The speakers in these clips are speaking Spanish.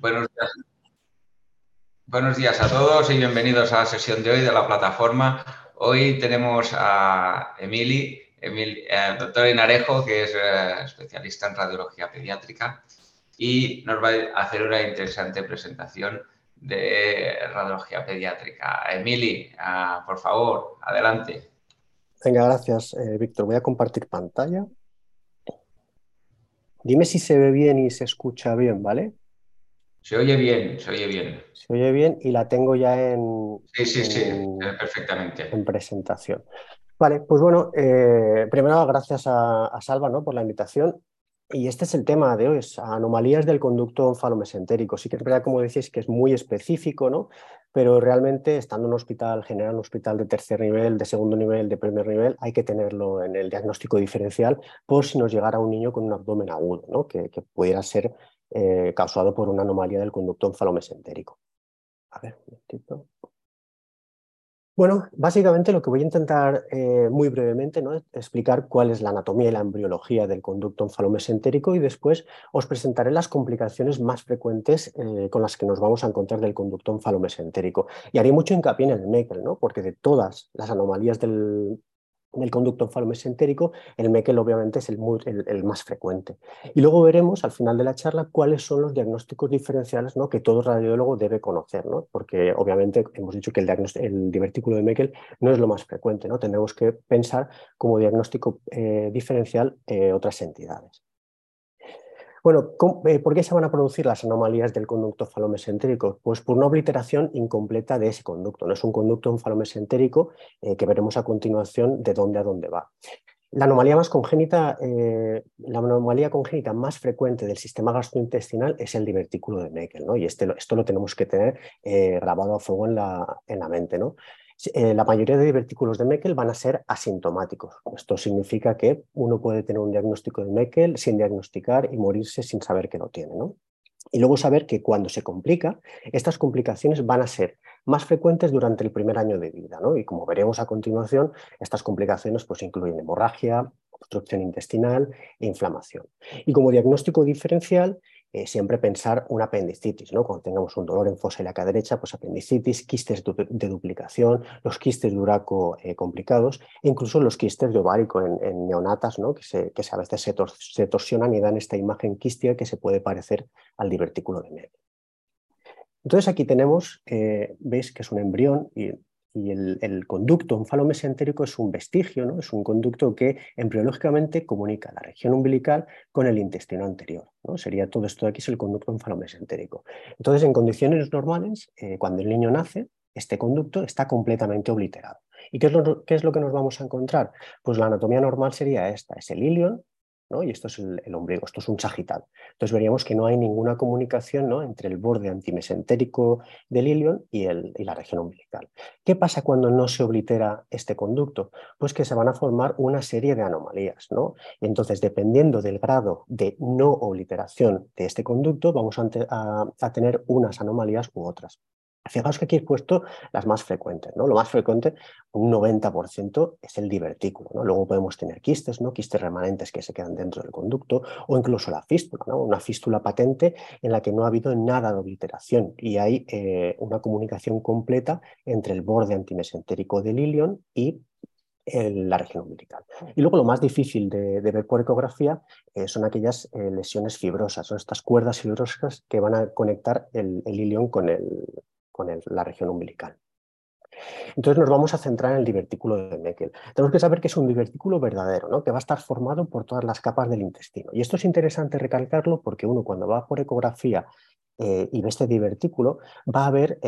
Buenos días a todos y bienvenidos a la sesión de hoy de la plataforma. Hoy tenemos a el doctor Inarejo, que es especialista en radiología pediátrica, y nos va a hacer una interesante presentación de radiología pediátrica. Emili, por favor, adelante. Venga, gracias, Víctor. Voy a compartir pantalla. Dime si se ve bien y se escucha bien, ¿vale? Se oye bien, se oye bien. Se oye bien y la tengo ya en... Sí, perfectamente. En presentación. Vale, pues bueno, primero gracias a Salva, ¿no?, por la invitación. Y este es el tema de hoy, es anomalías del conducto onfalomesentérico. Sí que es verdad, como decís, que es muy específico, ¿no? Pero realmente, estando en un hospital general, un hospital de tercer nivel, de segundo nivel, de primer nivel, hay que tenerlo en el diagnóstico diferencial por si nos llegara un niño con un abdomen agudo, ¿no?, que pudiera ser causado por una anomalía del conducto onfalomesentérico. A ver, un momentito. Bueno, básicamente lo que voy a intentar muy brevemente, ¿no?, es explicar cuál es la anatomía y la embriología del conducto onfalomesentérico, y después os presentaré las complicaciones más frecuentes con las que nos vamos a encontrar del conducto onfalomesentérico. Y haré mucho hincapié en el Meckel, ¿no?, porque de todas las anomalías del conducto onfalomesentérico, el Meckel obviamente es el más frecuente. Y luego veremos al final de la charla cuáles son los diagnósticos diferenciales, ¿no?, que todo radiólogo debe conocer, ¿no?, porque obviamente hemos dicho que el divertículo de Meckel no es lo más frecuente, ¿no? Tenemos que pensar como diagnóstico diferencial otras entidades. Bueno, ¿por qué se van a producir las anomalías del conducto onfalomesentérico? Pues por una obliteración incompleta de ese conducto, ¿no? Es un conducto onfalomesentérico que veremos a continuación de dónde a dónde va. La anomalía congénita más frecuente del sistema gastrointestinal es el divertículo de Meckel, ¿no?, y esto lo tenemos que tener grabado a fuego en la mente, ¿no? La mayoría de divertículos de Meckel van a ser asintomáticos. Esto significa que uno puede tener un diagnóstico de Meckel sin diagnosticar y morirse sin saber que lo tiene, ¿no? Y luego saber que cuando se complica, estas complicaciones van a ser más frecuentes durante el primer año de vida, ¿no? Y como veremos a continuación, estas complicaciones pues incluyen hemorragia, obstrucción intestinal e inflamación. Y como diagnóstico diferencial, siempre pensar una apendicitis, ¿no? Cuando tengamos un dolor en fosa ilíaca derecha, pues apendicitis, quistes de duplicación, los quistes de uraco complicados, e incluso los quistes de ovárico en neonatas, ¿no?, que a veces se torsionan y dan esta imagen quística que se puede parecer al divertículo de Meckel. Entonces aquí tenemos, veis que es un embrión y el conducto onfalomesentérico es un vestigio, ¿no? Es un conducto que embriológicamente comunica la región umbilical con el intestino anterior, ¿no? Sería todo esto de aquí, es el conducto onfalomesentérico. Entonces, en condiciones normales, cuando el niño nace, este conducto está completamente obliterado. ¿Y qué es lo que nos vamos a encontrar? Pues la anatomía normal sería esta, es el ilion, ¿no?, y esto es el ombligo, esto es un sagital. Entonces veríamos que no hay ninguna comunicación, ¿no?, entre el borde antimesentérico del ilion y la región umbilical. ¿Qué pasa cuando no se oblitera este conducto? Pues que se van a formar una serie de anomalías, ¿no? Entonces, dependiendo del grado de no obliteración de este conducto, vamos a tener unas anomalías u otras. Fijaos que aquí he puesto las más frecuentes, ¿no? Lo más frecuente, un 90%, es el divertículo, ¿no? Luego podemos tener quistes, ¿no?, quistes remanentes que se quedan dentro del conducto, o incluso la fístula, ¿no?, una fístula patente en la que no ha habido nada de obliteración y hay una comunicación completa entre el borde antimesentérico del ilion y la región umbilical. Y luego lo más difícil de ver por ecografía son aquellas lesiones fibrosas, son estas cuerdas fibrosas que van a conectar el ilion con la región umbilical. Entonces nos vamos a centrar en el divertículo de Meckel. Tenemos que saber que es un divertículo verdadero, ¿no?, que va a estar formado por todas las capas del intestino. Y esto es interesante recalcarlo porque uno, cuando va por ecografía y ve este divertículo, va a ver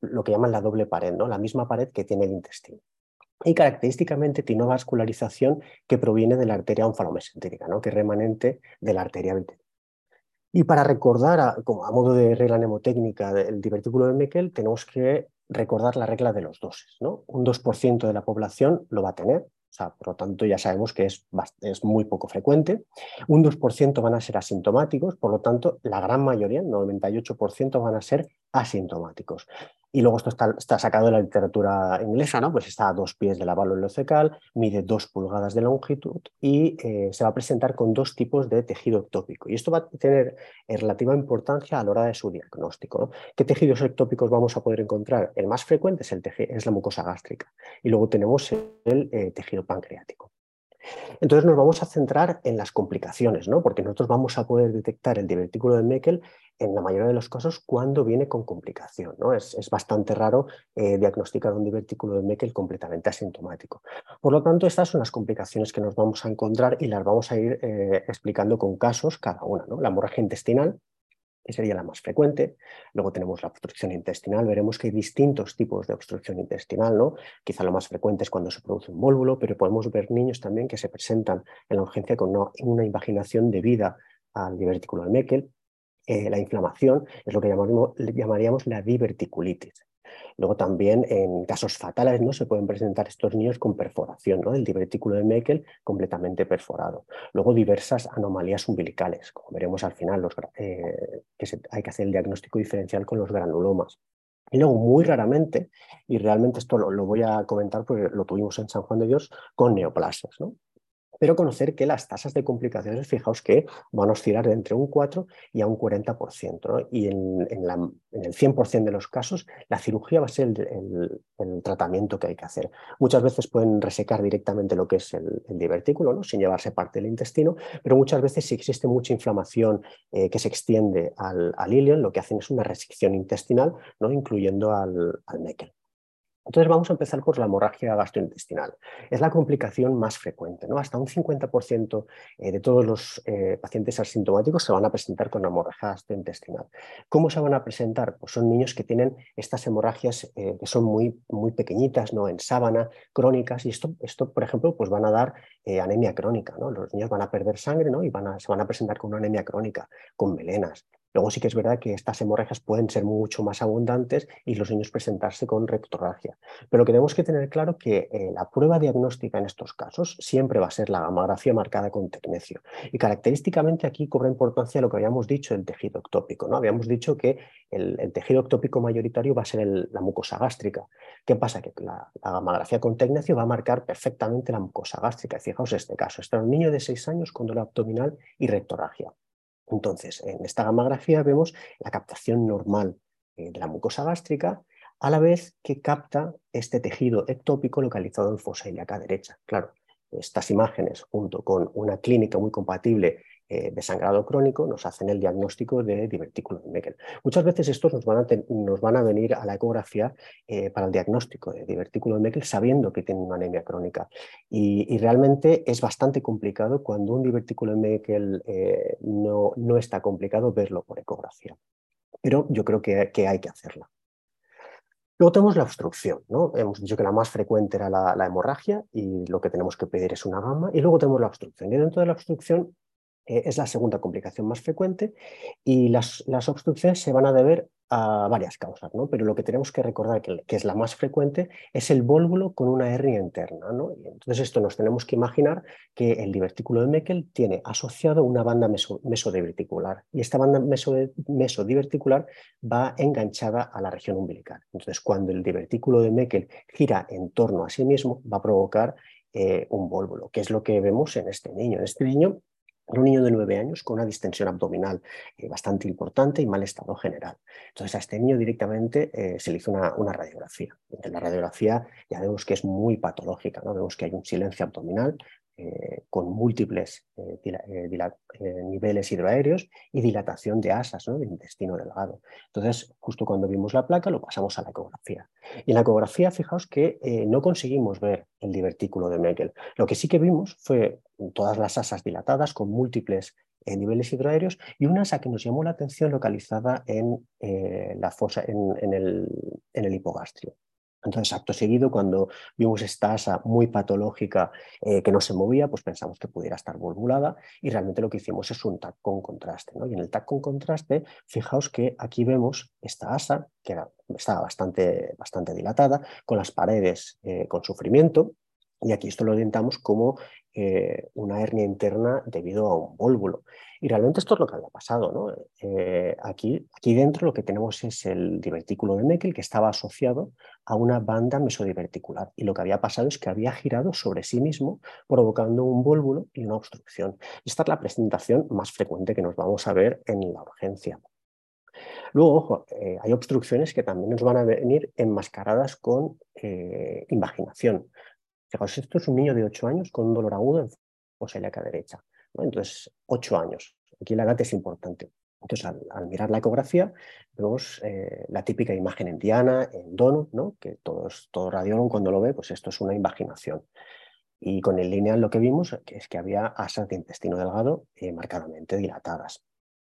lo que llaman la doble pared, ¿no?, la misma pared que tiene el intestino. Y característicamente tiene una vascularización que proviene de la arteria onfalomesentérica, ¿no?, que es remanente de la arteria veterinaria. Y para recordar, como a modo de regla mnemotécnica del divertículo de Meckel, tenemos que recordar la regla de los doses, ¿no? Un 2% de la población lo va a tener, o sea, por lo tanto ya sabemos que es muy poco frecuente. Un 2% van a ser asintomáticos, por lo tanto la gran mayoría, el 98%, van a ser asintomáticos. Y luego esto está sacado de la literatura inglesa, ¿no? Pues está a 2 pies de la válvula fecal, mide 2 pulgadas de longitud y se va a presentar con 2 tipos de tejido ectópico. Y esto va a tener relativa importancia a la hora de su diagnóstico, ¿no? ¿Qué tejidos ectópicos vamos a poder encontrar? El más frecuente es la mucosa gástrica y luego tenemos el tejido pancreático. Entonces nos vamos a centrar en las complicaciones, ¿no? Porque nosotros vamos a poder detectar el divertículo de Meckel en la mayoría de los casos cuando viene con complicación, ¿no? Es bastante raro diagnosticar un divertículo de Meckel completamente asintomático. Por lo tanto, estas son las complicaciones que nos vamos a encontrar y las vamos a ir explicando con casos cada una, ¿no? La hemorragia intestinal, que sería la más frecuente. Luego tenemos la obstrucción intestinal, veremos que hay distintos tipos de obstrucción intestinal, ¿no? Quizá lo más frecuente es cuando se produce un vólvulo, pero podemos ver niños también que se presentan en la urgencia con una invaginación debida al divertículo de Meckel. La inflamación es lo que llamaríamos la diverticulitis. Luego también en casos fatales, ¿no? Se pueden presentar estos niños con perforación, ¿no? El divertículo de Meckel completamente perforado. Luego diversas anomalías umbilicales, como veremos al final, hay que hacer el diagnóstico diferencial con los granulomas. Y luego muy raramente, y realmente esto lo voy a comentar porque lo tuvimos en San Juan de Dios, con neoplasias, ¿no? Pero conocer que las tasas de complicaciones, fijaos que van a oscilar de entre un 4 y a un 40%, ¿no? Y en el 100% de los casos la cirugía va a ser el tratamiento que hay que hacer. Muchas veces pueden resecar directamente lo que es el divertículo, ¿no? Sin llevarse parte del intestino, pero muchas veces si existe mucha inflamación que se extiende al ileum, lo que hacen es una resección intestinal, ¿no? Incluyendo al Meckel. Entonces vamos a empezar por la hemorragia gastrointestinal. Es la complicación más frecuente, ¿no? Hasta un 50% de todos los pacientes asintomáticos se van a presentar con hemorragia gastrointestinal. ¿Cómo se van a presentar? Pues son niños que tienen estas hemorragias que son muy, muy pequeñitas, ¿no? En sábana, crónicas, y esto por ejemplo, pues van a dar anemia crónica, ¿no? Los niños van a perder sangre, ¿no? Y se van a presentar con una anemia crónica, con melenas. Luego sí que es verdad que estas hemorragias pueden ser mucho más abundantes y los niños presentarse con rectorragia. Pero lo que tenemos que tener claro es que la prueba diagnóstica en estos casos siempre va a ser la gamografía marcada con tecnecio. Y característicamente aquí cobra importancia lo que habíamos dicho del tejido ectópico, ¿no? Habíamos dicho que el tejido ectópico mayoritario va a ser la mucosa gástrica. ¿Qué pasa? Que la gamografía con tecnecio va a marcar perfectamente la mucosa gástrica. Fijaos este caso, está un niño de 6 años con dolor abdominal y rectorragia. Entonces, en esta gamografía vemos la captación normal de la mucosa gástrica, a la vez que capta este tejido ectópico localizado en fosa ilíaca derecha. Claro, estas imágenes junto con una clínica muy compatible de sangrado crónico nos hacen el diagnóstico de divertículo de Meckel. Muchas veces estos nos van a venir a la ecografía para el diagnóstico de divertículo de Meckel sabiendo que tienen una anemia crónica y realmente es bastante complicado cuando un divertículo de Meckel no está complicado verlo por ecografía, pero yo creo que hay que hacerla. Luego tenemos la obstrucción, ¿no? Hemos dicho que la más frecuente era la hemorragia y lo que tenemos que pedir es una gamma y luego tenemos la obstrucción y dentro de la obstrucción es la segunda complicación más frecuente y las obstrucciones se van a deber a varias causas, ¿no? Pero lo que tenemos que recordar que es la más frecuente es el vólvulo con una hernia interna, ¿no? Y entonces esto nos tenemos que imaginar que el divertículo de Meckel tiene asociado una banda mesodiverticular y esta banda mesodiverticular va enganchada a la región umbilical. Entonces cuando el divertículo de Meckel gira en torno a sí mismo va a provocar un vólvulo, que es lo que vemos en este niño. En este niño, un niño de 9 años con una distensión abdominal bastante importante y mal estado general. Entonces a este niño directamente se le hizo una radiografía. En la radiografía ya vemos que es muy patológica, ¿no? Vemos que hay un silencio abdominal con múltiples niveles hidroaéreos y dilatación de asas, ¿no? Del intestino delgado. Entonces, justo cuando vimos la placa, lo pasamos a la ecografía. Y en la ecografía, fijaos que no conseguimos ver el divertículo de Meckel. Lo que sí que vimos fue todas las asas dilatadas con múltiples niveles hidroaéreos y una asa que nos llamó la atención localizada en el hipogastrio. Entonces, acto seguido, cuando vimos esta asa muy patológica que no se movía, pues pensamos que pudiera estar bulbulada y realmente lo que hicimos es un TAC con contraste, ¿no? Y en el TAC con contraste, fijaos que aquí vemos esta asa que estaba bastante dilatada, con las paredes con sufrimiento, y aquí esto lo orientamos como una hernia interna debido a un vólvulo. Y realmente esto es lo que había pasado, ¿no? Aquí dentro lo que tenemos es el divertículo de Meckel, que estaba asociado a una banda mesodiverticular, y lo que había pasado es que había girado sobre sí mismo, provocando un vólvulo y una obstrucción. Esta es la presentación más frecuente que nos vamos a ver en la urgencia. Luego, ojo, hay obstrucciones que también nos van a venir enmascaradas con invaginación. Fijaos, esto es un niño de 8 años con un dolor agudo en fosiliaca derecha, ¿no? Entonces, 8 años. Aquí la edad es importante. Entonces, al mirar la ecografía, vemos la típica imagen hembriana, en donut, ¿no? Que todo radiólogo cuando lo ve, pues esto es una invaginación. Y con el lineal lo que vimos es que había asas de intestino delgado marcadamente dilatadas.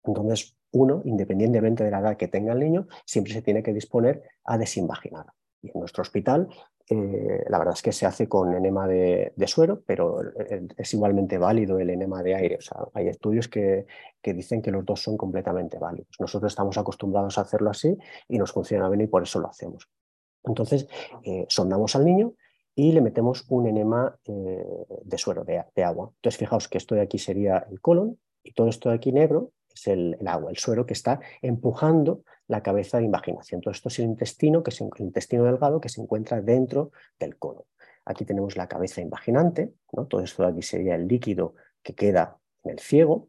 Entonces, uno, independientemente de la edad que tenga el niño, siempre se tiene que disponer a desinvaginar. Y en nuestro hospital, la verdad es que se hace con enema de suero, pero es igualmente válido el enema de aire. O sea, hay estudios que dicen que los dos son completamente válidos. Nosotros estamos acostumbrados a hacerlo así y nos funciona bien y por eso lo hacemos. Entonces, sondamos al niño y le metemos un enema de suero, de agua. Entonces, fijaos que esto de aquí sería el colon y todo esto de aquí negro es el agua, el suero que está empujando la cabeza de invaginación. Todo esto es el intestino, que es el intestino delgado que se encuentra dentro del colon. Aquí tenemos la cabeza invaginante, ¿no? Todo esto de aquí sería el líquido que queda en el ciego.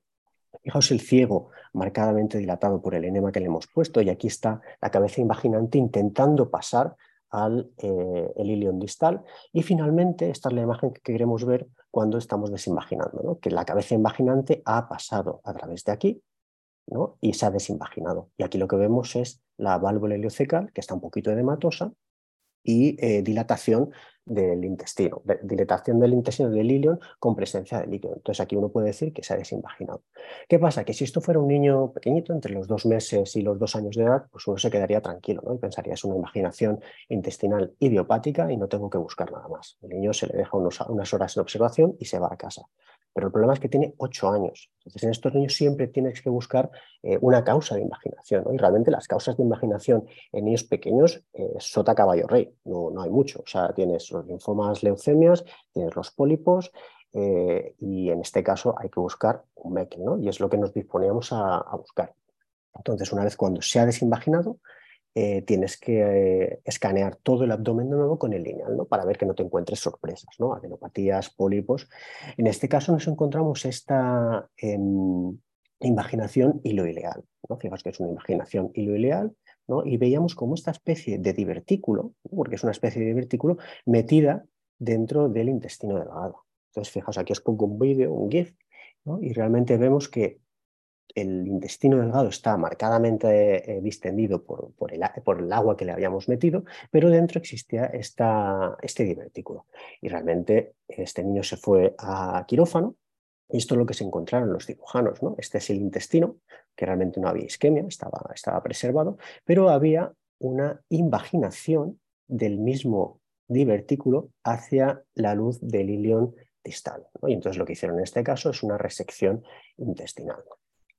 Fijaos el ciego marcadamente dilatado por el enema que le hemos puesto, y aquí está la cabeza invaginante intentando pasar al el ilion distal. Y finalmente, esta es la imagen que queremos ver cuando estamos desinvaginando, ¿no? Que la cabeza invaginante ha pasado a través de aquí, ¿no? Y se ha desinvaginado. Y aquí lo que vemos es la válvula iliocecal, que está un poquito edematosa, y dilatación del intestino, dilatación del intestino del ilion con presencia de líquido. Entonces aquí uno puede decir que se ha desinvaginado. ¿Qué pasa? Que si esto fuera un niño pequeñito, entre los 2 meses y los 2 años de edad, pues uno se quedaría tranquilo, ¿no? Y pensaría, es una invaginación intestinal idiopática y no tengo que buscar nada más. El niño se le deja unas horas en observación y se va a casa. Pero el problema es que tiene 8 años. Entonces, en estos niños siempre tienes que buscar una causa de invaginación, ¿no? Y realmente las causas de invaginación en niños pequeños es sota, caballo, rey. No hay mucho. O sea, tienes los linfomas, leucemias, tienes los pólipos y en este caso hay que buscar un Meckel, ¿no? Y es lo que nos disponíamos a buscar. Entonces, una vez cuando se ha desinvaginado, tienes que escanear todo el abdomen de nuevo con el lineal, ¿no? Para ver que no te encuentres sorpresas, ¿no? Adenopatías, pólipos. En este caso nos encontramos esta invaginación iloileal, ¿no? Fijaos que es una invaginación iloileal, ¿no? Y veíamos como esta especie de divertículo, ¿no? Porque es una especie de divertículo metida dentro del intestino delgado. Entonces, fijaos, aquí os pongo un vídeo, un GIF, ¿no? Y realmente vemos que el intestino delgado está marcadamente distendido por el agua que le habíamos metido, pero dentro existía este divertículo. Y realmente este niño se fue a quirófano, y esto es lo que se encontraron los cirujanos, ¿no? Este es el intestino, que realmente no había isquemia, estaba preservado, pero había una invaginación del mismo divertículo hacia la luz del ilion distal, ¿no? Y entonces lo que hicieron en este caso es una resección intestinal, ¿no?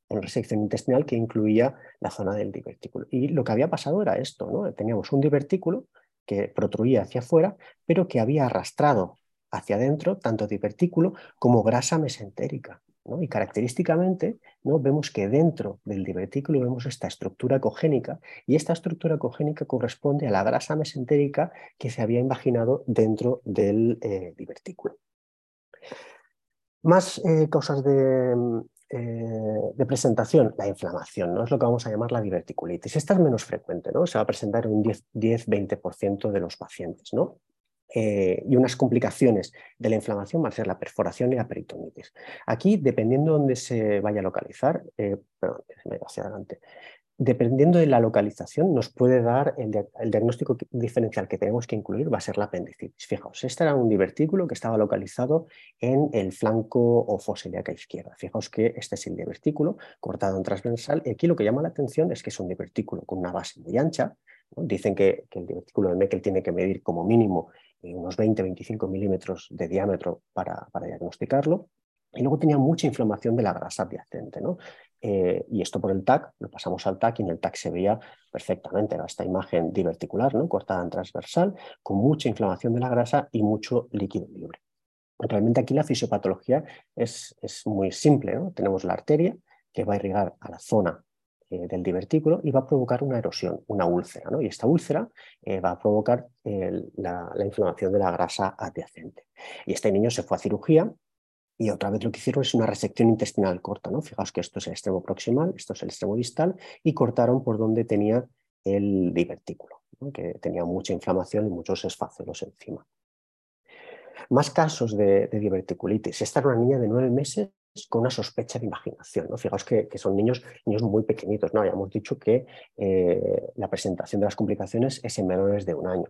Una resección intestinal que incluía la zona del divertículo. Y lo que había pasado era esto, ¿no? Teníamos un divertículo que protruía hacia afuera, pero que había arrastrado hacia adentro tanto divertículo como grasa mesentérica, ¿no? Y característicamente, ¿no? Vemos que dentro del divertículo vemos esta estructura cogénica, y esta estructura cogénica corresponde a la grasa mesentérica que se había invaginado dentro del divertículo. Más cosas de presentación. La inflamación, ¿no? Es lo que vamos a llamar la diverticulitis. Esta es menos frecuente, ¿no? Se va a presentar en un 10-20% de los pacientes, ¿no? Y unas complicaciones de la inflamación van a ser la perforación y la peritonitis. Aquí, dependiendo de dónde se vaya a localizar, dependiendo de la localización, nos puede dar el diagnóstico diferencial que tenemos que incluir, va a ser la apendicitis. Fijaos, este era un divertículo que estaba localizado en el flanco o fosiliaca izquierda. Fijaos que este es el divertículo cortado en transversal. Aquí lo que llama la atención es que es un divertículo con una base muy ancha, ¿no? Dicen que el divertículo de Meckel tiene que medir como mínimo unos 20-25 milímetros de diámetro para diagnosticarlo. Y luego tenía mucha inflamación de la grasa adyacente, ¿no? Y esto por el TAC, lo pasamos al TAC y en el TAC se veía perfectamente, era esta imagen diverticular, ¿no? Cortada en transversal, con mucha inflamación de la grasa y mucho líquido libre. Realmente aquí la fisiopatología es muy simple, ¿no? Tenemos la arteria que va a irrigar a la zona del divertículo y va a provocar una erosión, una úlcera, ¿no? Y esta úlcera va a provocar la inflamación de la grasa adyacente. Y este niño se fue a cirugía y otra vez lo que hicieron es una resección intestinal corta, ¿no? Fijaos que esto es el extremo proximal, esto es el extremo distal y cortaron por donde tenía el divertículo, ¿no? Que tenía mucha inflamación y muchos esfácelos encima. Más casos de diverticulitis. Esta era una niña de 9 meses con una sospecha de imaginación, ¿no? Fijaos que son niños muy pequeñitos, ¿no? Ya hemos dicho que la presentación de las complicaciones es en menores de 1 año.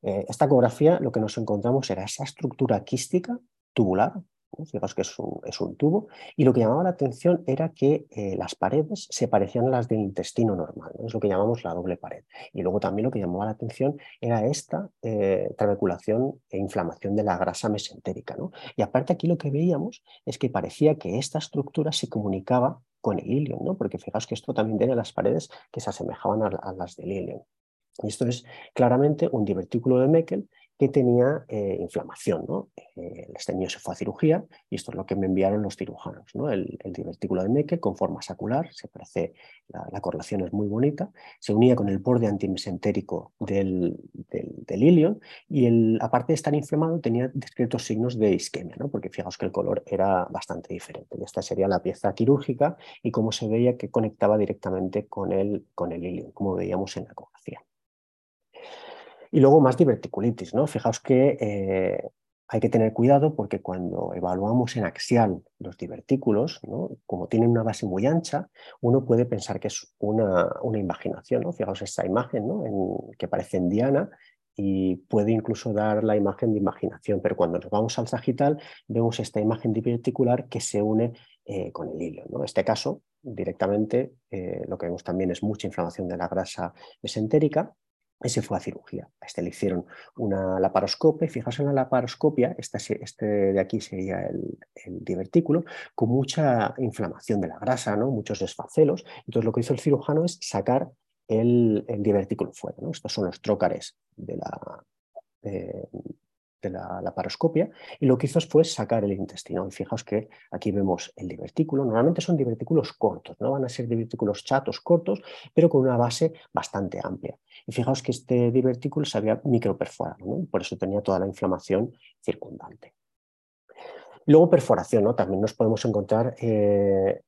Esta ecografía lo que nos encontramos era esa estructura quística tubular, ¿no? Fijaos que es un tubo, y lo que llamaba la atención era que las paredes se parecían a las del intestino normal, ¿no? Es lo que llamamos la doble pared. Y luego también lo que llamaba la atención era esta trabeculación e inflamación de la grasa mesentérica, ¿no? Y aparte aquí lo que veíamos es que parecía que esta estructura se comunicaba con el ilion, ¿no? Porque fijaos que esto también tenía las paredes que se asemejaban a las del ilion. Y esto es claramente un divertículo de Meckel que tenía inflamación, ¿no? Este niño se fue a cirugía y esto es lo que me enviaron los cirujanos, ¿no? El divertículo de Meckel con forma sacular, se parece, la correlación es muy bonita, se unía con el borde antimesentérico del ilion y aparte de estar inflamado tenía discretos signos de isquemia, ¿no? Porque fijaos que el color era bastante diferente. Y esta sería la pieza quirúrgica y cómo se veía que conectaba directamente con el ilion, como veíamos en la ecografía. Y luego más diverticulitis, ¿no? Fijaos que hay que tener cuidado porque cuando evaluamos en axial los divertículos, ¿no? Como tienen una base muy ancha, uno puede pensar que es una invaginación, ¿no? Fijaos esta imagen, ¿no? Que parece endiana y puede incluso dar la imagen de imaginación, pero cuando nos vamos al sagital vemos esta imagen diverticular que se une con el ilion, ¿no? En este caso, directamente, lo que vemos también es mucha inflamación de la grasa mesentérica. Y se fue a cirugía. A este le hicieron una laparoscopia. Fijaos en la laparoscopia, este de aquí sería el divertículo, con mucha inflamación de la grasa, ¿no? Muchos esfacelos. Entonces lo que hizo el cirujano es sacar el divertículo fuera, ¿no? Estos son los trócares de la laparoscopia y lo que hizo fue sacar el intestino. Y fijaos que aquí vemos el divertículo. Normalmente son divertículos cortos, ¿no? Van a ser divertículos chatos, cortos, pero con una base bastante amplia. Y fijaos que este divertículo se había microperforado, ¿no? Por eso tenía toda la inflamación circundante. Luego perforación, ¿no? También nos podemos encontrar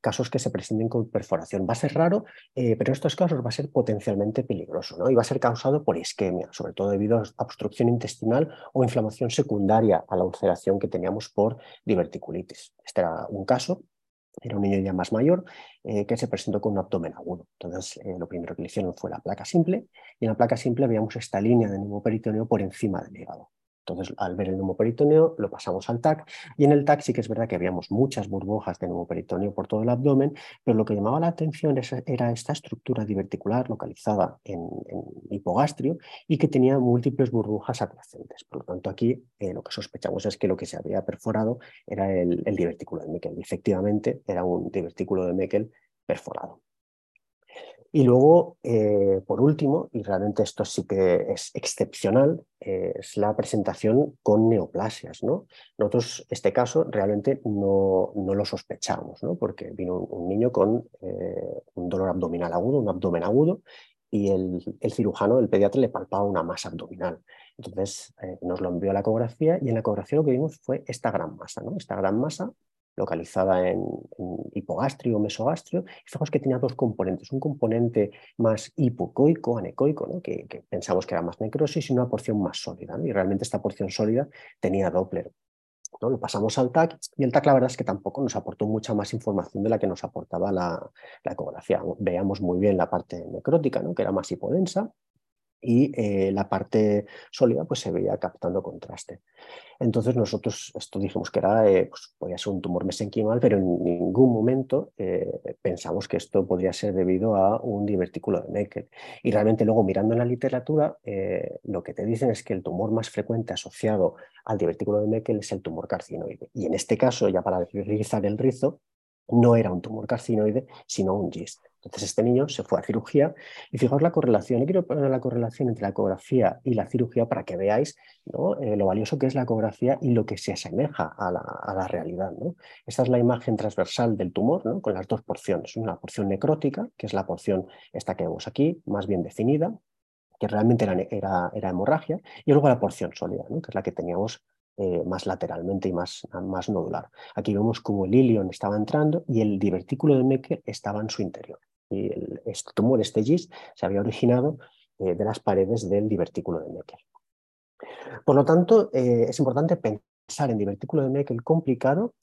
casos que se presenten con perforación. Va a ser raro, pero en estos casos va a ser potencialmente peligroso, ¿no? Y va a ser causado por isquemia, sobre todo debido a obstrucción intestinal o inflamación secundaria a la ulceración que teníamos por diverticulitis. Este era un caso. Era un niño ya más mayor que se presentó con un abdomen agudo. Entonces, lo primero que le hicieron fue la placa simple y en la placa simple veíamos esta línea de neumoperitoneo por encima del hígado. Entonces, al ver el neumoperitoneo, lo pasamos al TAC y en el TAC sí que es verdad que veíamos muchas burbujas de neumoperitoneo por todo el abdomen, pero lo que llamaba la atención era esta estructura diverticular localizada en hipogastrio y que tenía múltiples burbujas adyacentes. Por lo tanto, aquí lo que sospechamos es que lo que se había perforado era el divertículo de Meckel. Efectivamente, era un divertículo de Meckel perforado. Y luego, por último, y realmente esto sí que es excepcional, es la presentación con neoplasias, ¿no? Nosotros este caso realmente no lo sospechamos, ¿no? Porque vino un niño con un dolor abdominal agudo, un abdomen agudo, y el cirujano, el pediatra, le palpaba una masa abdominal. Entonces nos lo envió a la ecografía y en la ecografía lo que vimos fue esta gran masa, ¿no? Esta gran masa localizada en hipogastrio o mesogastrio, y fijaos que tenía 2 componentes, un componente más hipocoico, anecoico, ¿no? que pensamos que era más necrosis, y una porción más sólida, ¿no? Y realmente esta porción sólida tenía Doppler, ¿no? Lo pasamos al TAC, y el TAC la verdad es que tampoco nos aportó mucha más información de la que nos aportaba la ecografía. Veíamos muy bien la parte necrótica, ¿no? Que era más hipodensa, y la parte sólida pues, se veía captando contraste. Entonces nosotros esto dijimos que era, pues, podía ser un tumor mesenquimal, pero en ningún momento pensamos que esto podría ser debido a un divertículo de Meckel. Y realmente luego mirando en la literatura, lo que te dicen es que el tumor más frecuente asociado al divertículo de Meckel es el tumor carcinoide. Y en este caso, ya para rizar el rizo, no era un tumor carcinoide, sino un GIST. Entonces este niño se fue a cirugía y fijaos la correlación. Yo quiero poner la correlación entre la ecografía y la cirugía para que veáis, ¿no?, lo valioso que es la ecografía y lo que se asemeja a la realidad, ¿no? Esta es la imagen transversal del tumor, ¿no?, con las dos porciones. Una porción necrótica, que es la porción esta que vemos aquí, más bien definida, que realmente era hemorragia, y luego la porción sólida, ¿no?, que es la que teníamos más lateralmente y más nodular. Aquí vemos cómo el ilion estaba entrando y el divertículo de Meckel estaba en su interior. Y este tumor, este GIST, se había originado de las paredes del divertículo de Meckel. Por lo tanto, es importante pensar en divertículo de Meckel complicado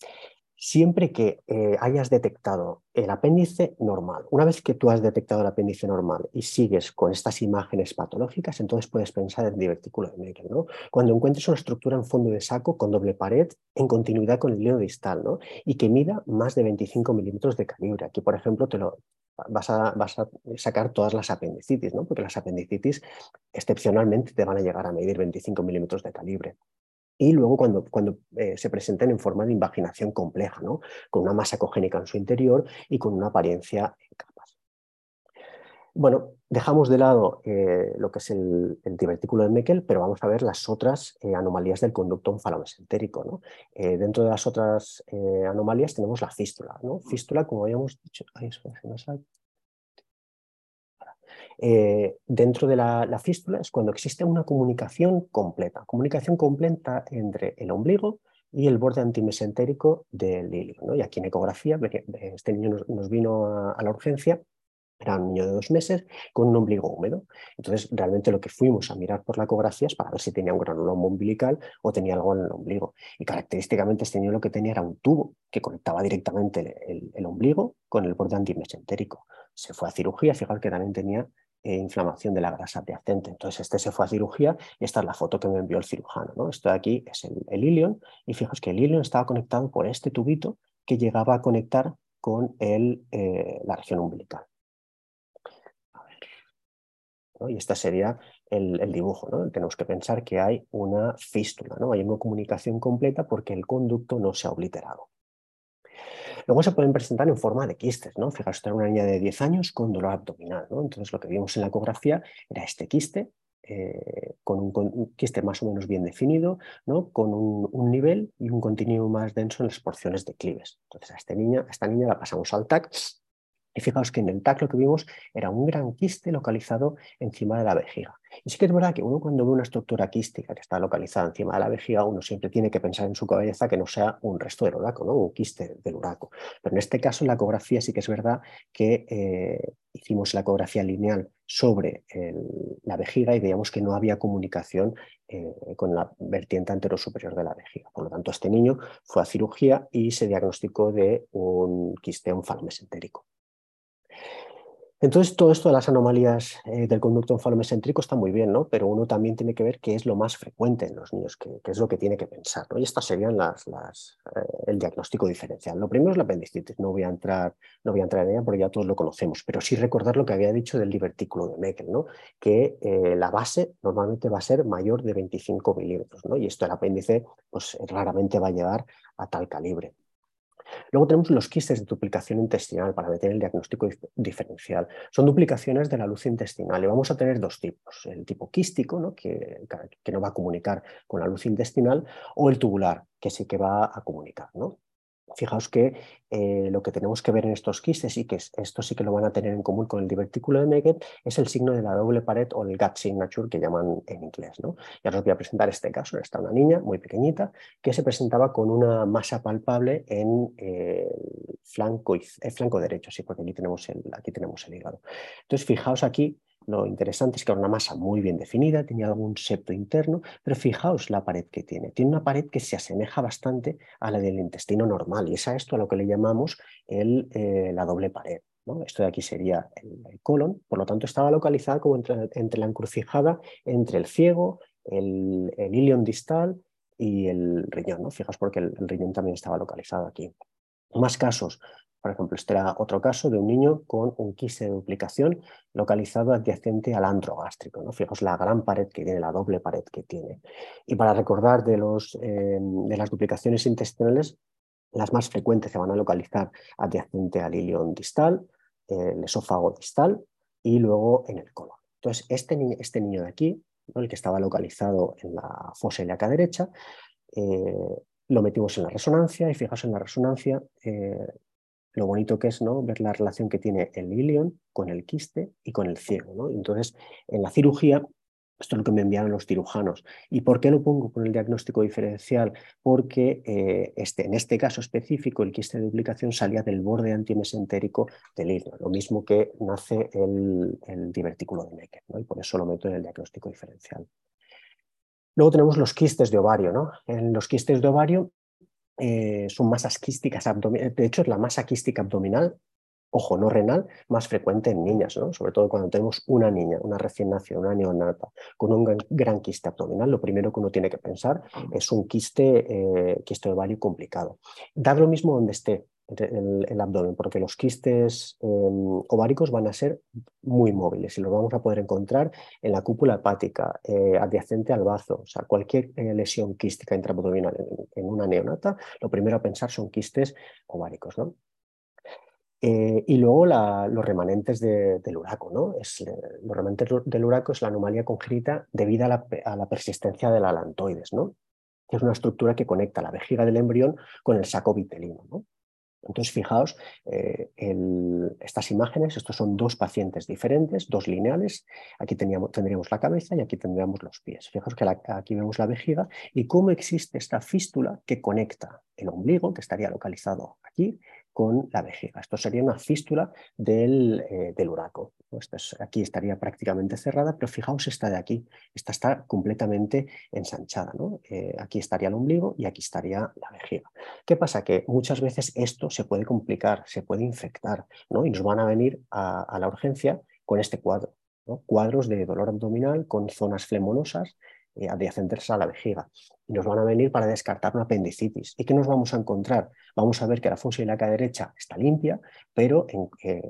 siempre que hayas detectado el apéndice normal. Una vez que tú has detectado el apéndice normal y sigues con estas imágenes patológicas, entonces puedes pensar en el divertículo de Meckel, ¿no?, cuando encuentres una estructura en fondo de saco con doble pared en continuidad con el ilion distal, ¿no?, y que mida más de 25 milímetros de calibre. Aquí, por ejemplo, vas a sacar todas las apendicitis, ¿no?, porque las apendicitis excepcionalmente te van a llegar a medir 25 milímetros de calibre. Y luego cuando se presentan en forma de invaginación compleja, ¿no?, con una masa congénica en su interior y con una apariencia en capas. Bueno, dejamos de lado lo que es el divertículo de Meckel, pero vamos a ver las otras anomalías del conducto onfalomesentérico, ¿no? Dentro de las otras anomalías tenemos la fístula, ¿no? Fístula, como habíamos dicho... dentro de la fístula es cuando existe una comunicación completa entre el ombligo y el borde antimesentérico del ilion, ¿no? Y aquí en ecografía, este niño nos vino a la urgencia, era un niño de 2 meses con un ombligo húmedo. Entonces realmente lo que fuimos a mirar por la ecografía es para ver si tenía un granuloma umbilical o tenía algo en el ombligo. Y característicamente este niño lo que tenía era un tubo que conectaba directamente el ombligo con el borde antimesentérico. Se fue a cirugía, fijaos que también tenía inflamación de la grasa adyacente. Entonces este se fue a cirugía y esta es la foto que me envió el cirujano, ¿no? Esto de aquí es el ilion y fijaos que el ilion estaba conectado por este tubito que llegaba a conectar con la región umbilical. A ver, ¿no? Y este sería el dibujo, ¿no? Tenemos que pensar que hay una fístula, ¿no? Hay una comunicación completa porque el conducto no se ha obliterado. Luego se pueden presentar en forma de quistes, ¿no? Fijaos, esta era una niña de 10 años con dolor abdominal, ¿no? Entonces lo que vimos en la ecografía era este quiste, con un quiste más o menos bien definido, ¿no?, con un nivel y un continuo más denso en las porciones de clives. Entonces a esta niña la pasamos al TAC y fijaos que en el TAC lo que vimos era un gran quiste localizado encima de la vejiga. Y sí que es verdad que uno cuando ve una estructura quística que está localizada encima de la vejiga, uno siempre tiene que pensar en su cabeza que no sea un resto del uraco, ¿no?, un quiste del uraco. Pero en este caso en la ecografía sí que es verdad que hicimos la ecografía lineal sobre la vejiga y veíamos que no había comunicación con la vertiente anterosuperior de la vejiga. Por lo tanto, este niño fue a cirugía y se diagnosticó de un quiste onfalomesentérico. Entonces todo esto de las anomalías del conducto onfalomesentérico está muy bien, ¿no?, pero uno también tiene que ver qué es lo más frecuente en los niños, qué es lo que tiene que pensar, ¿no? Y estas serían el diagnóstico diferencial. Lo primero es la apendicitis, no voy a entrar en ella porque ya todos lo conocemos, pero sí recordar lo que había dicho del divertículo de Meckel, ¿no?, que la base normalmente va a ser mayor de 25 milímetros, ¿no?, y esto el apéndice pues, raramente va a llegar a tal calibre. Luego tenemos los quistes de duplicación intestinal para meter el diagnóstico diferencial. Son duplicaciones de la luz intestinal y vamos a tener dos tipos. El tipo quístico, ¿no?, que no va a comunicar con la luz intestinal, o el tubular, que sí que va a comunicar, ¿no? Fijaos que lo que tenemos que ver en estos quistes, y que esto sí que lo van a tener en común con el divertículo de Meckel, es el signo de la doble pared o el gap signature que llaman en inglés, ¿no? Ya os voy a presentar este caso. Está una niña muy pequeñita que se presentaba con una masa palpable en el flanco derecho, sí, porque aquí tenemos el hígado. Entonces fijaos aquí, lo interesante es que era una masa muy bien definida, tenía algún septo interno, pero fijaos la pared que tiene. Tiene una pared que se asemeja bastante a la del intestino normal y es a esto a lo que le llamamos la doble pared, ¿no? Esto de aquí sería el colon, por lo tanto estaba localizada como entre la encrucijada, entre el ciego, el ilion distal y el riñón, ¿no? Fijaos porque el riñón también estaba localizado aquí. Más casos. Por ejemplo, este era otro caso de un niño con un quiste de duplicación localizado adyacente al antro gástrico, ¿no? Fijaos la gran pared que tiene, la doble pared que tiene. Y para recordar de las duplicaciones intestinales, las más frecuentes se van a localizar adyacente al ilion distal, el esófago distal y luego en el colon. Entonces, este niño de aquí, ¿no?, el que estaba localizado en la fosa ilíaca derecha, lo metimos en la resonancia y fijaos en la resonancia lo bonito que es, ¿no?, ver la relación que tiene el ilion con el quiste y con el ciego, ¿no? Entonces, en la cirugía, esto es lo que me enviaron los cirujanos. ¿Y por qué lo pongo con el diagnóstico diferencial? Porque en este caso específico el quiste de duplicación salía del borde antiomesentérico del ilion, lo mismo que nace el divertículo de Meckel, ¿no?, y por eso lo meto en el diagnóstico diferencial. Luego tenemos los quistes de ovario, ¿no? En los quistes de ovario son masas quísticas abdominales, de hecho es la masa quística abdominal, ojo, no renal, más frecuente en niñas, ¿no? Sobre todo cuando tenemos una niña, una recién nacida, una neonata, con un gran quiste abdominal, lo primero que uno tiene que pensar es un quiste de ovario complicado. Da lo mismo donde esté el abdomen, porque los quistes ováricos van a ser muy móviles y los vamos a poder encontrar en la cúpula hepática, adyacente al bazo, o sea, cualquier lesión quística intraabdominal en una neonata, lo primero a pensar son quistes ováricos, ¿no? Y luego los remanentes del uraco, ¿no? Los remanentes del uraco es la anomalía congénita debida a la persistencia de la alantoides, ¿no? Que es una estructura que conecta la vejiga del embrión con el saco vitelino, ¿no? Entonces, fijaos, estas imágenes, estos son dos pacientes diferentes, dos lineales. Aquí tendríamos la cabeza y aquí tendríamos los pies. Fijaos que aquí vemos la vejiga y cómo existe esta fístula que conecta el ombligo, que estaría localizado aquí, con la vejiga. Esto sería una fístula del uraco. Aquí estaría prácticamente cerrada, pero fijaos esta de aquí. Esta está completamente ensanchada, ¿no? Aquí estaría el ombligo y aquí estaría la vejiga. ¿Qué pasa? Que muchas veces esto se puede complicar, se puede infectar, ¿no? Y nos van a venir a la urgencia con este cuadro, ¿no? Cuadros de dolor abdominal con zonas flemonosas adyacentes a la vejiga, y nos van a venir para descartar una apendicitis. ¿Y qué nos vamos a encontrar? Vamos a ver que la fosa ilíaca derecha está limpia, pero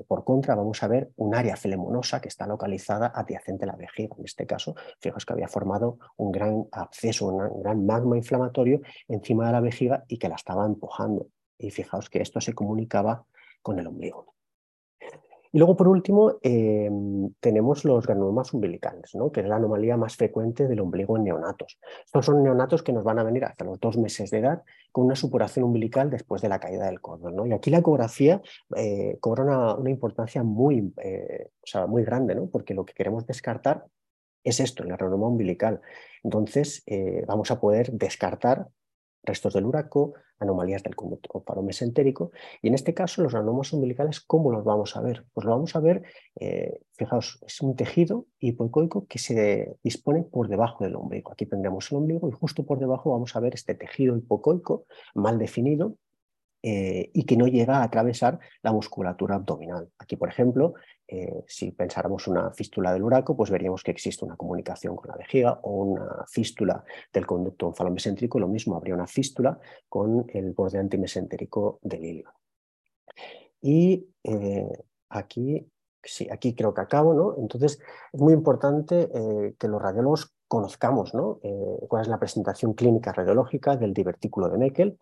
por contra vamos a ver un área flemonosa que está localizada adyacente a la vejiga. En este caso, fijaos que había formado un gran absceso, un gran magma inflamatorio encima de la vejiga y que la estaba empujando. Y fijaos que esto se comunicaba con el ombligo. Y luego, por último, tenemos los granulomas umbilicales, ¿no?, que es la anomalía más frecuente del ombligo en neonatos. Estos son neonatos que nos van a venir hasta los 2 meses de edad con una supuración umbilical después de la caída del cordón, ¿no? Y aquí la ecografía cobra una importancia muy grande, ¿no?, porque lo que queremos descartar es esto, el granuloma umbilical. Entonces, vamos a poder descartar restos del uraco, anomalías del onfalomesentérico, y en este caso los granulomas umbilicales, ¿cómo los vamos a ver? Pues lo vamos a ver, fijaos, es un tejido hipoecoico que se dispone por debajo del ombligo. Aquí tendremos el ombligo y justo por debajo vamos a ver este tejido hipoecoico mal definido y que no llega a atravesar la musculatura abdominal. Aquí, por ejemplo, si pensáramos una fístula del uraco, pues veríamos que existe una comunicación con la vejiga, o una fístula del conducto onfalomesentérico, lo mismo, habría una fístula con el borde antimesentérico del ilion. Y aquí creo que acabo, ¿no? Entonces, es muy importante que los radiólogos conozcamos, ¿no?, cuál es la presentación clínica radiológica del divertículo de Meckel,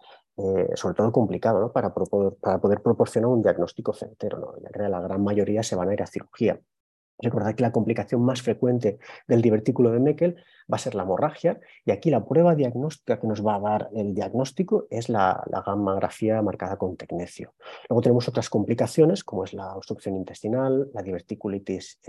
sobre todo complicado, ¿no?, para poder proporcionar un diagnóstico certero, ¿no?, ya que la gran mayoría se van a ir a cirugía. Recordad que la complicación más frecuente del divertículo de Meckel va a ser la hemorragia, y aquí la prueba diagnóstica que nos va a dar el diagnóstico es la gammagrafía marcada con tecnecio. Luego tenemos otras complicaciones, como es la obstrucción intestinal, la diverticulitis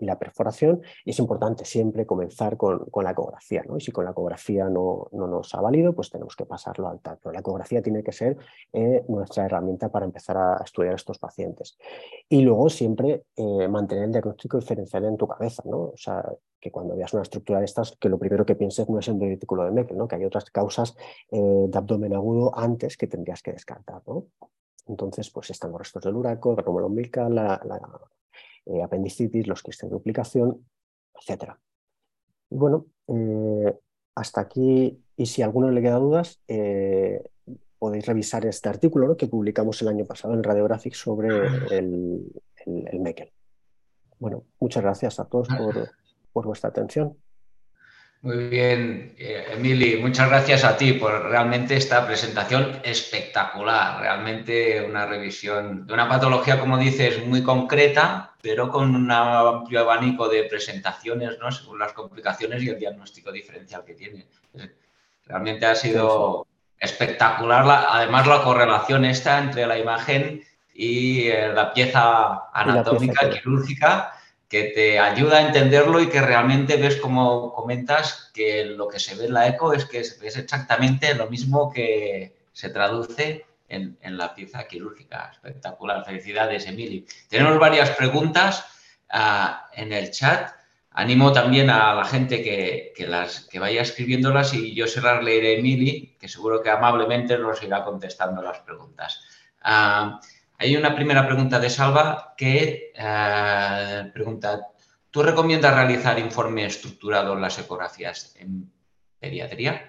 y la perforación, y es importante siempre comenzar con la ecografía, ¿no? Y si con la ecografía no nos ha valido, pues tenemos que pasarlo al TAC, pero la ecografía tiene que ser nuestra herramienta para empezar a estudiar a estos pacientes. Y luego siempre mantener el diagnóstico diferencial en tu cabeza, ¿no? O sea, que cuando veas una estructura de estas, que lo primero que pienses no es el divertículo de Meckel, ¿no?, que hay otras causas de abdomen agudo antes que tendrías que descartar, ¿no? Entonces, pues están los restos del uraco, como la umbilical, la apendicitis, los quistes de duplicación, etc. Y bueno, hasta aquí, y si a alguno le queda dudas, podéis revisar este artículo, ¿no?, que publicamos el año pasado en Radiographic sobre el Meckel. Bueno, muchas gracias a todos por vuestra atención. Muy bien, Emili, muchas gracias a ti por realmente esta presentación espectacular, realmente una revisión de una patología, como dices, muy concreta, pero con un amplio abanico de presentaciones, ¿no?, según las complicaciones y el diagnóstico diferencial que tiene. Realmente ha sido espectacular, además la correlación esta entre la imagen y la pieza anatómica, quirúrgica, que te ayuda a entenderlo y que realmente ves, como comentas, que lo que se ve en la eco es que es exactamente lo mismo que se traduce en la pieza quirúrgica. Espectacular. Felicidades, Emili. Tenemos varias preguntas en el chat. Animo también a la gente que vaya escribiéndolas y yo se las leeré a Emili, que seguro que amablemente nos irá contestando las preguntas. Hay una primera pregunta de Salva que pregunta, ¿tú recomiendas realizar informe estructurado en las ecografías en pediatría?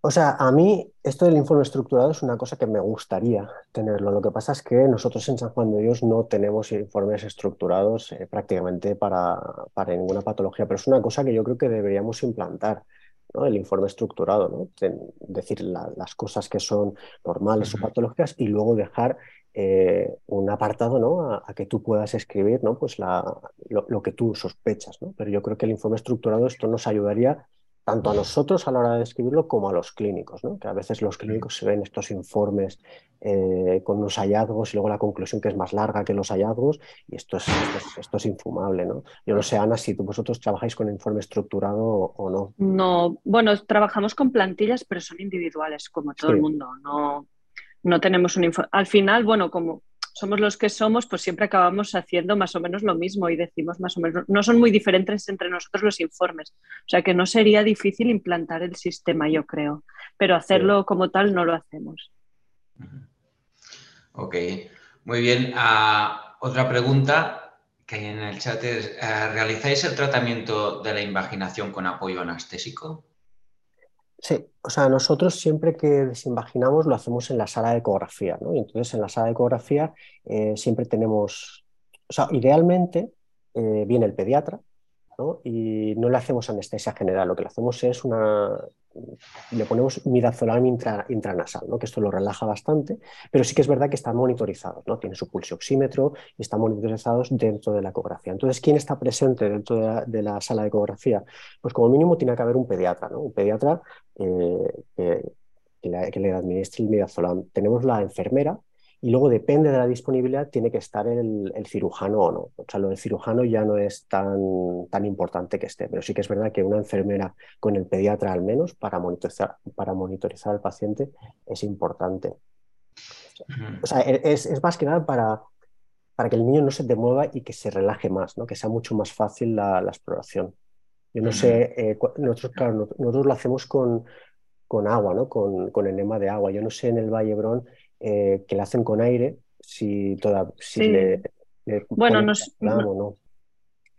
O sea, a mí esto del informe estructurado es una cosa que me gustaría tenerlo. Lo que pasa es que nosotros en San Juan de Dios no tenemos informes estructurados prácticamente para ninguna patología, pero es una cosa que yo creo que deberíamos implantar, ¿no? El informe estructurado, ¿no? Decir las cosas que son normales o patológicas y luego dejar un apartado, ¿no?, a que tú puedas escribir, ¿no?, pues lo que tú sospechas, ¿no? Pero yo creo que el informe estructurado esto nos ayudaría tanto a nosotros a la hora de escribirlo como a los clínicos, ¿no? Que a veces los clínicos se ven estos informes con unos hallazgos y luego la conclusión que es más larga que los hallazgos y esto es infumable, ¿no? Yo no sé, Ana, si vosotros trabajáis con informe estructurado o no. No, bueno, trabajamos con plantillas, pero son individuales, como todo el mundo, no tenemos un informe. Al final, bueno, como somos los que somos, pues siempre acabamos haciendo más o menos lo mismo y decimos más o menos, no son muy diferentes entre nosotros los informes, o sea que no sería difícil implantar el sistema, yo creo, pero hacerlo como tal no lo hacemos. Ok, muy bien. Otra pregunta que hay en el chat es, ¿realizáis el tratamiento de la invaginación con apoyo anestésico? Sí, o sea, nosotros siempre que desinvaginamos lo hacemos en la sala de ecografía, ¿no? Y entonces en la sala de ecografía siempre tenemos, o sea, idealmente viene el pediatra, ¿no? Y no le hacemos anestesia general, lo que le hacemos es le ponemos midazolam intranasal, ¿no? Que esto lo relaja bastante, pero sí que es verdad que están monitorizados, ¿no? Tiene su pulso oxímetro y están monitorizados dentro de la ecografía. Entonces, ¿quién está presente dentro de la sala de ecografía? Pues como mínimo tiene que haber un pediatra, ¿no? Un pediatra que le administre el midazolam. Tenemos la enfermera. Y luego, depende de la disponibilidad, tiene que estar el cirujano o no. O sea, lo del cirujano ya no es tan importante que esté, pero sí que es verdad que una enfermera con el pediatra al menos para monitorizar al paciente es importante. O sea, es más que nada para que el niño no se demueva y que se relaje más, ¿no? Que sea mucho más fácil la exploración. Yo no sé, nosotros lo hacemos con agua, ¿no? Con enema de agua. Yo no sé en el Vallebrón que la hacen con aire,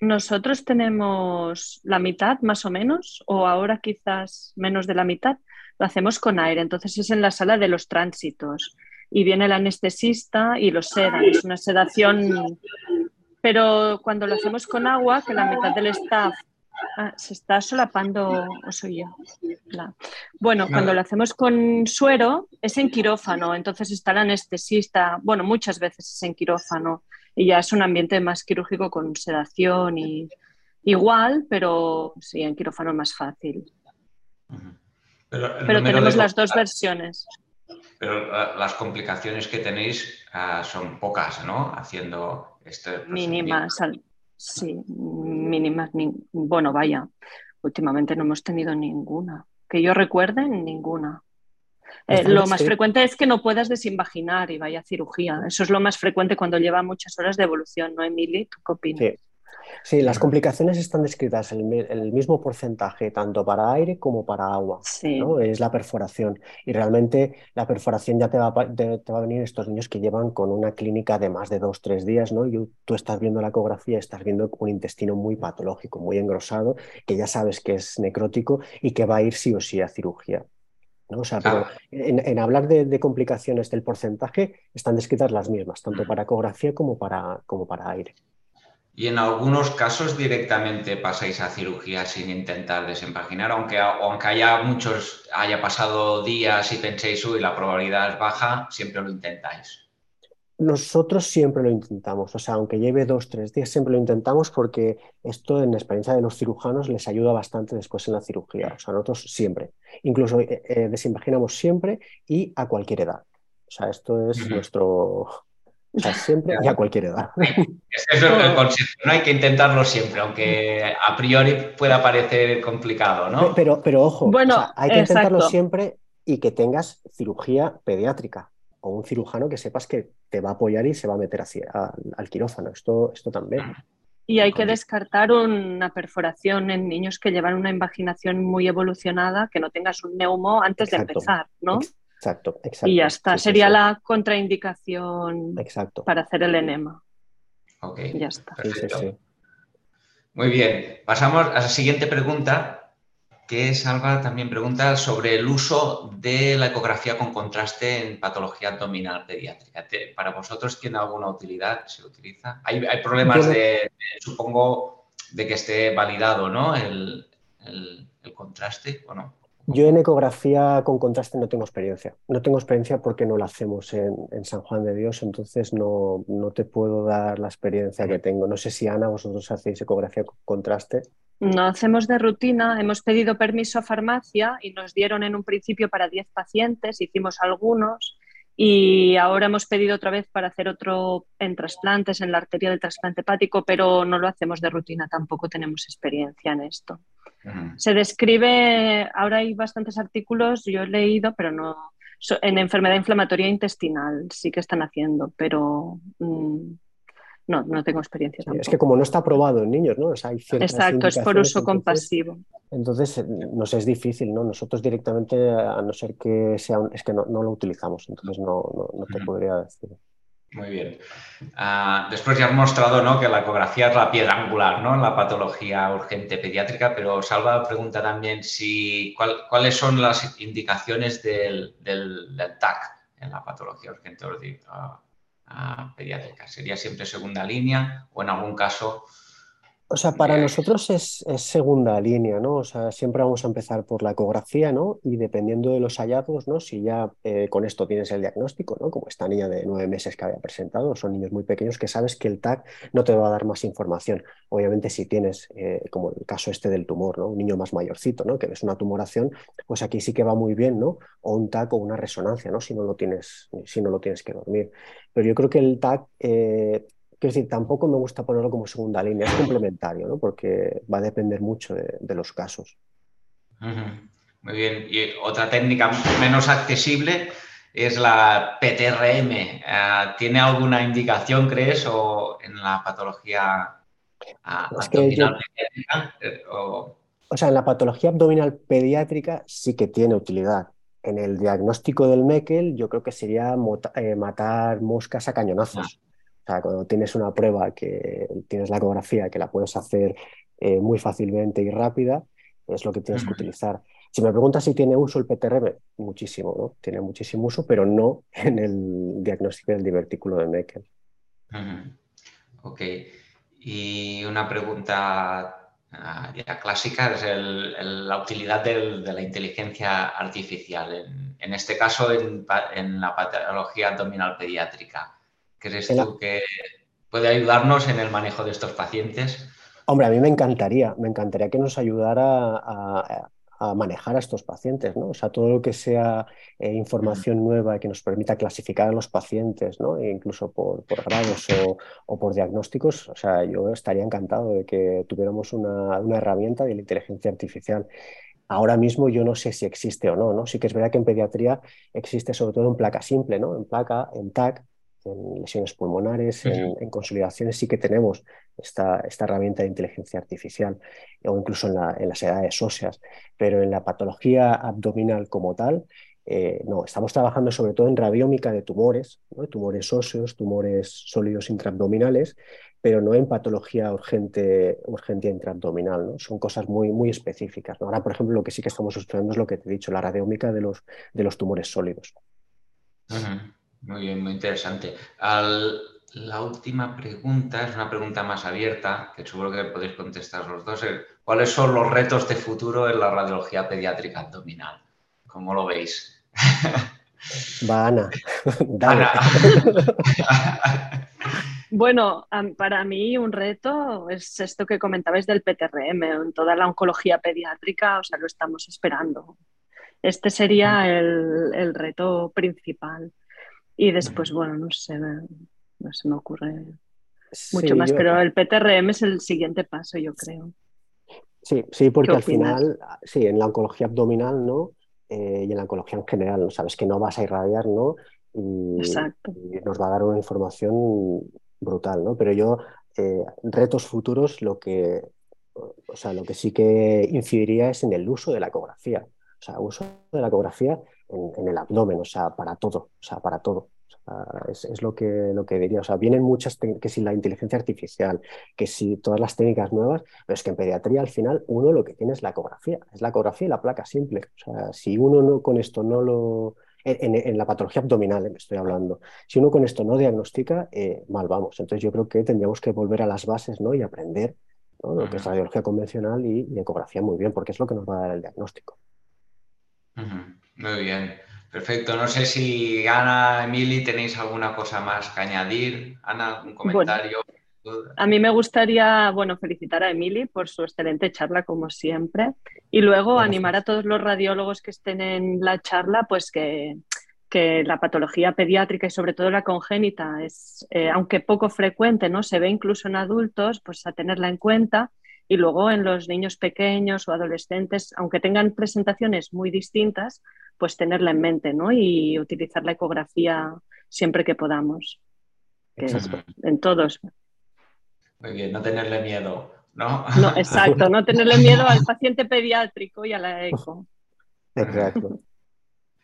Nosotros tenemos la mitad más o menos, o ahora quizás menos de la mitad, lo hacemos con aire, entonces es en la sala de los tránsitos y viene el anestesista y lo sedan, es una sedación, pero cuando lo hacemos con agua, que la mitad del staff se está solapando, o soy yo. Bueno, cuando lo hacemos con suero es en quirófano, entonces está el anestesista, bueno, muchas veces es en quirófano y ya es un ambiente más quirúrgico con sedación y igual, pero sí, en quirófano es más fácil. Pero tenemos las dos versiones. Pero las complicaciones que tenéis son pocas, ¿no? Haciendo este mínimas. Sí, mínimas. Bueno, vaya, últimamente no hemos tenido ninguna. Que yo recuerde, ninguna. Lo más frecuente es que no puedas desinvaginar y vaya cirugía. Eso es lo más frecuente cuando lleva muchas horas de evolución, ¿no, Emili? ¿Tú qué opinas? Sí, las complicaciones están descritas el mismo porcentaje, tanto para aire como para agua, ¿no? Es la perforación. Y realmente la perforación ya te va a venir estos niños que llevan con una clínica de más de 2-3 días, ¿no? Y tú estás viendo la ecografía, estás viendo un intestino muy patológico, muy engrosado, que ya sabes que es necrótico y que va a ir sí o sí a cirugía, ¿no? O sea, pero en hablar de complicaciones del porcentaje, están descritas las mismas, tanto para ecografía como para aire. y en algunos casos directamente pasáis a cirugía sin intentar desempaginar, aunque haya muchos, haya pasado días y penséis, uy, la probabilidad es baja, siempre lo intentáis. Nosotros siempre lo intentamos, o sea, aunque lleve 2 o 3 días, siempre lo intentamos porque esto en la experiencia de los cirujanos les ayuda bastante después en la cirugía, o sea, nosotros siempre, incluso desempaginamos siempre y a cualquier edad, o sea, esto es nuestro... O sea, siempre y a cualquier edad. Eso es el consejo, ¿no? Hay que intentarlo siempre, aunque a priori pueda parecer complicado, ¿no? Pero ojo, bueno, o sea, hay que intentarlo siempre y que tengas cirugía pediátrica o un cirujano que sepas que te va a apoyar y se va a meter al quirófano. Esto también. Y hay que descartar una perforación en niños que llevan una invaginación muy evolucionada, que no tengas un neumo antes de empezar, ¿no? Exacto. Y ya está. Sí, sería la contraindicación para hacer el enema. Ok. Ya está. Perfecto. Sí. Muy bien. Pasamos a la siguiente pregunta, que Salva también pregunta sobre el uso de la ecografía con contraste en patología abdominal pediátrica. ¿Para vosotros tiene alguna utilidad? ¿Se utiliza? Hay problemas supongo, de que esté validado, ¿no? El contraste, ¿o no? Yo en ecografía con contraste no tengo experiencia. No tengo experiencia porque no la hacemos en San Juan de Dios, entonces no te puedo dar la experiencia que tengo. No sé si, Ana, vosotros hacéis ecografía con contraste. No hacemos de rutina. Hemos pedido permiso a farmacia y nos dieron en un principio para 10 pacientes, hicimos algunos y ahora hemos pedido otra vez para hacer otro en trasplantes, en la arteria del trasplante hepático, pero no lo hacemos de rutina, tampoco tenemos experiencia en esto. Se describe, ahora hay bastantes artículos, yo he leído, pero no, en enfermedad inflamatoria intestinal sí que están haciendo, pero no tengo experiencia tampoco. Es que como no está aprobado en niños, ¿no? O sea, hay ciertas indicaciones, es por uso compasivo. Entonces nos es difícil, ¿no? Nosotros directamente, a no ser que sea, es que no lo utilizamos, entonces no te podría decir. Muy bien. Después ya has mostrado, ¿no?, que la ecografía es la piedra angular, ¿no?, en la patología urgente pediátrica, pero Salva pregunta también cuáles son las indicaciones del TAC en la patología urgente pediátrica. ¿Sería siempre segunda línea o en algún caso...? O sea, para nosotros es segunda línea, ¿no? O sea, siempre vamos a empezar por la ecografía, ¿no? Y dependiendo de los hallazgos, ¿no? Si ya con esto tienes el diagnóstico, ¿no? Como esta niña de 9 meses que había presentado, son niños muy pequeños que sabes que el TAC no te va a dar más información. Obviamente si tienes, como el caso este del tumor, ¿no? Un niño más mayorcito, ¿no? Que ves una tumoración, pues aquí sí que va muy bien, ¿no? O un TAC o una resonancia, ¿no? Si no lo tienes que dormir. Pero yo creo que el TAC... Quiero decir, tampoco me gusta ponerlo como segunda línea, es complementario, ¿no? Porque va a depender mucho de los casos. Muy bien. Y otra técnica menos accesible es la PTRM. ¿Tiene alguna indicación, crees, o en la patología abdominal pediátrica? O sea, en la patología abdominal pediátrica sí que tiene utilidad. En el diagnóstico del Meckel yo creo que sería matar moscas a cañonazos. O sea, cuando tienes una prueba que tienes la ecografía, que la puedes hacer muy fácilmente y rápida, es lo que tienes que utilizar. Si me preguntas si tiene uso el PTRM, muchísimo, ¿no? Tiene muchísimo uso, pero no en el diagnóstico del divertículo de Meckel. Ok. Y una pregunta ya clásica es la utilidad de la inteligencia artificial. En este caso, en la patología abdominal pediátrica. ¿Crees tú que puede ayudarnos en el manejo de estos pacientes? Hombre, a mí me encantaría que nos ayudara a manejar a estos pacientes, ¿no? O sea, todo lo que sea información nueva que nos permita clasificar a los pacientes, ¿no? E incluso por grados o por diagnósticos, o sea, yo estaría encantado de que tuviéramos una herramienta de la inteligencia artificial. Ahora mismo yo no sé si existe o no, ¿no? Sí que es verdad que en pediatría existe sobre todo en placa simple, ¿no? En placa, en TAC, en lesiones pulmonares, en consolidaciones sí que tenemos esta herramienta de inteligencia artificial o incluso en las edades óseas, pero en la patología abdominal como tal, no, estamos trabajando sobre todo en radiómica de tumores, ¿no? Tumores óseos, tumores sólidos intraabdominales, pero no en patología urgente intraabdominal, ¿no? Son cosas muy, muy específicas, ¿no? Ahora, por ejemplo, lo que sí que estamos estudiando es lo que te he dicho, la radiómica de los tumores sólidos. Muy bien, muy interesante. La última pregunta es una pregunta más abierta, que seguro que podéis contestar los dos. ¿Cuáles son los retos de futuro en la radiología pediátrica abdominal? ¿Cómo lo veis? Va, Ana. Dale. Ana. Bueno, para mí un reto es esto que comentabais del PTRM. En toda la oncología pediátrica, o sea, lo estamos esperando. Este sería el reto principal. Y después, bueno, no se me ocurre mucho más, pero el PTRM es el siguiente paso, yo creo. Sí, sí, porque al final, sí, en la oncología abdominal, ¿no? Y en la oncología en general, ¿no? Sabes que no vas a irradiar, ¿no? Y, exacto, y nos va a dar una información brutal, ¿no? Pero yo, retos futuros, lo que sí que incidiría es en el uso de la ecografía. O sea, uso de la ecografía en el abdomen, o sea, para todo, o sea, para todo. Es lo que diría, o sea, vienen muchas, que si la inteligencia artificial, que si todas las técnicas nuevas, pero es que en pediatría al final uno lo que tiene es la ecografía y la placa simple, o sea, si uno no con esto no lo, en la patología abdominal que estoy hablando, si uno con esto no diagnostica, mal vamos. Entonces yo creo que tendríamos que volver a las bases, ¿no? Y aprender, ¿no? Lo que es radiología convencional y ecografía muy bien, porque es lo que nos va a dar el diagnóstico. Muy bien. Perfecto. No sé si Ana, Emili, tenéis alguna cosa más que añadir. Ana, un comentario. Bueno, a mí me gustaría, bueno, felicitar a Emili por su excelente charla, como siempre. Y luego animar a todos los radiólogos que estén en la charla, pues que la patología pediátrica y sobre todo la congénita es, aunque poco frecuente, ¿no? Se ve incluso en adultos, pues a tenerla en cuenta. Y luego en los niños pequeños o adolescentes, aunque tengan presentaciones muy distintas, pues tenerla en mente, ¿no? Y utilizar la ecografía siempre que podamos. Que es en todos. Muy bien, no tenerle miedo, ¿no? No, exacto, no tenerle miedo al paciente pediátrico y a la eco. Exacto.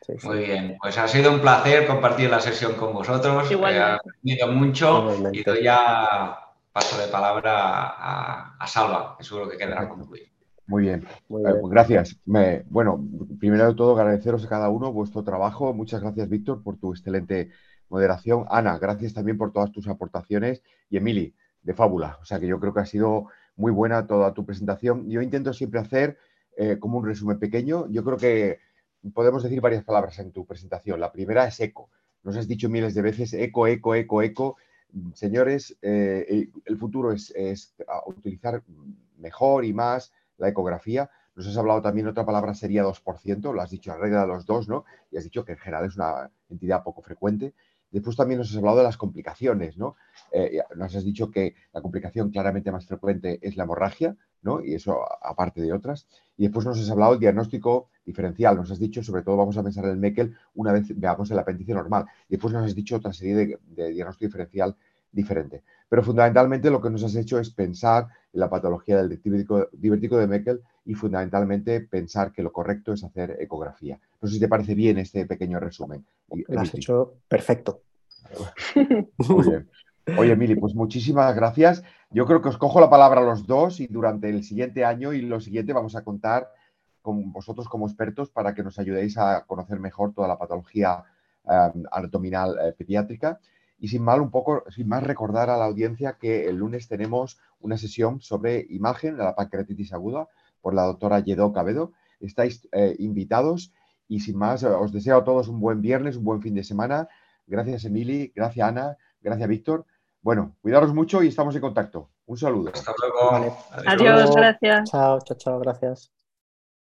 Sí, sí. Muy bien, pues ha sido un placer compartir la sesión con vosotros. Igualmente. Ha aprendido mucho. Igualmente. Y doy ya paso de palabra a Salva, que seguro que quedará concluido. Muy bien, pues gracias. Bueno, primero de todo agradeceros a cada uno vuestro trabajo. Muchas gracias, Víctor, por tu excelente moderación. Ana, gracias también por todas tus aportaciones. Y Emili, de fábula. O sea, que yo creo que ha sido muy buena toda tu presentación. Yo intento siempre hacer como un resumen pequeño. Yo creo que podemos decir varias palabras en tu presentación. La primera es eco. Nos has dicho miles de veces eco. Señores, el futuro es utilizar mejor y más la ecografía. Nos has hablado también, otra palabra sería 2%, lo has dicho, arregla los dos, ¿no? Y has dicho que en general es una entidad poco frecuente. Después también nos has hablado de las complicaciones, ¿no? Nos has dicho que la complicación claramente más frecuente es la hemorragia, ¿no? Y eso aparte de otras. Y después nos has hablado del diagnóstico diferencial. Nos has dicho, sobre todo vamos a pensar en el Meckel una vez veamos el apéndice normal. Y después nos has dicho otra serie de diagnóstico diferencial diferente. Pero fundamentalmente lo que nos has hecho es pensar en la patología del divertículo de Meckel y fundamentalmente pensar que lo correcto es hacer ecografía. No sé si te parece bien este pequeño resumen. Lo has hecho perfecto. Muy bien. Oye, Emili, pues muchísimas gracias. Yo creo que os cojo la palabra a los dos y durante el siguiente año y lo siguiente vamos a contar con vosotros como expertos para que nos ayudéis a conocer mejor toda la patología abdominal pediátrica. Y sin más recordar a la audiencia que el lunes tenemos una sesión sobre imagen de la pancreatitis aguda por la doctora Yedó Cabedo. Estáis invitados y sin más os deseo a todos un buen viernes, un buen fin de semana. Gracias, Emili, gracias, Ana, gracias, Víctor. Bueno, cuidaros mucho y estamos en contacto. Un saludo. Hasta luego. Vale. Adiós, gracias. Chao, gracias.